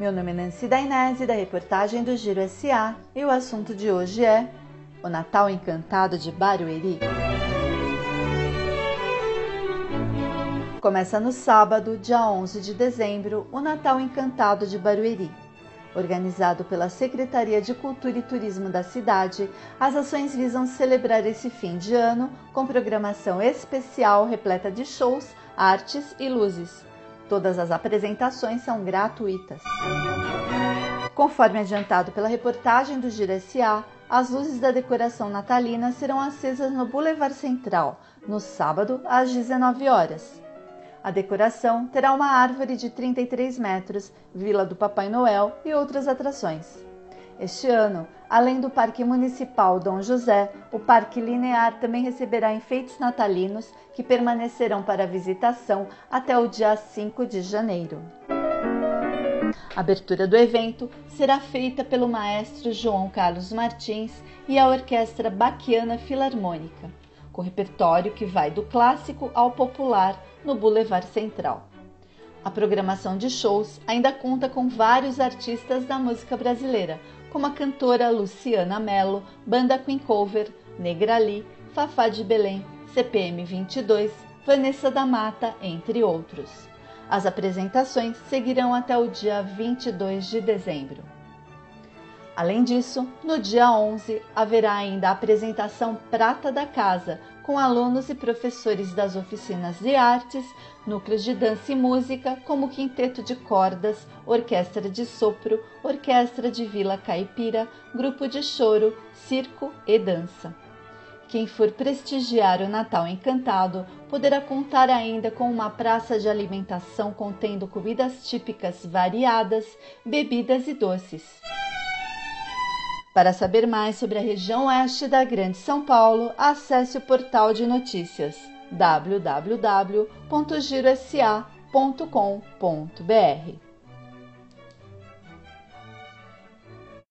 Meu nome é Nancy Dainese, da reportagem do Giro S.A. e o assunto de hoje é o Natal Encantado de Barueri. Começa no sábado, dia 11 de dezembro, o Natal Encantado de Barueri. Organizado pela Secretaria de Cultura e Turismo da cidade, as ações visam celebrar esse fim de ano com programação especial repleta de shows, artes e luzes. Todas as apresentações são gratuitas. Conforme adiantado pela reportagem do Giro S.A., as luzes da decoração natalina serão acesas no Boulevard Central, no sábado, às 19 horas. A decoração terá uma árvore de 33 metros, Vila do Papai Noel e outras atrações. Este ano, além do Parque Municipal Dom José, o Parque Linear também receberá enfeites natalinos que permanecerão para visitação até o dia 5 de janeiro. A abertura do evento será feita pelo maestro João Carlos Martins e a Orquestra Bachiana Filarmônica, com repertório que vai do clássico ao popular no Boulevard Central. A programação de shows ainda conta com vários artistas da música brasileira, como a cantora Luciana Mello, Banda Queen Cover, Negra Li, Fafá de Belém, CPM22, Vanessa da Mata, entre outros. As apresentações seguirão até o dia 22 de dezembro. Além disso, no dia 11, haverá ainda a apresentação Prata da Casa, com alunos e professores das oficinas de artes, núcleos de dança e música, como quinteto de cordas, orquestra de sopro, orquestra de Vila Caipira, grupo de choro, circo e dança. Quem for prestigiar o Natal Encantado poderá contar ainda com uma praça de alimentação contendo comidas típicas variadas, bebidas e doces. Para saber mais sobre a região oeste da Grande São Paulo, acesse o portal de notícias www.girosa.com.br.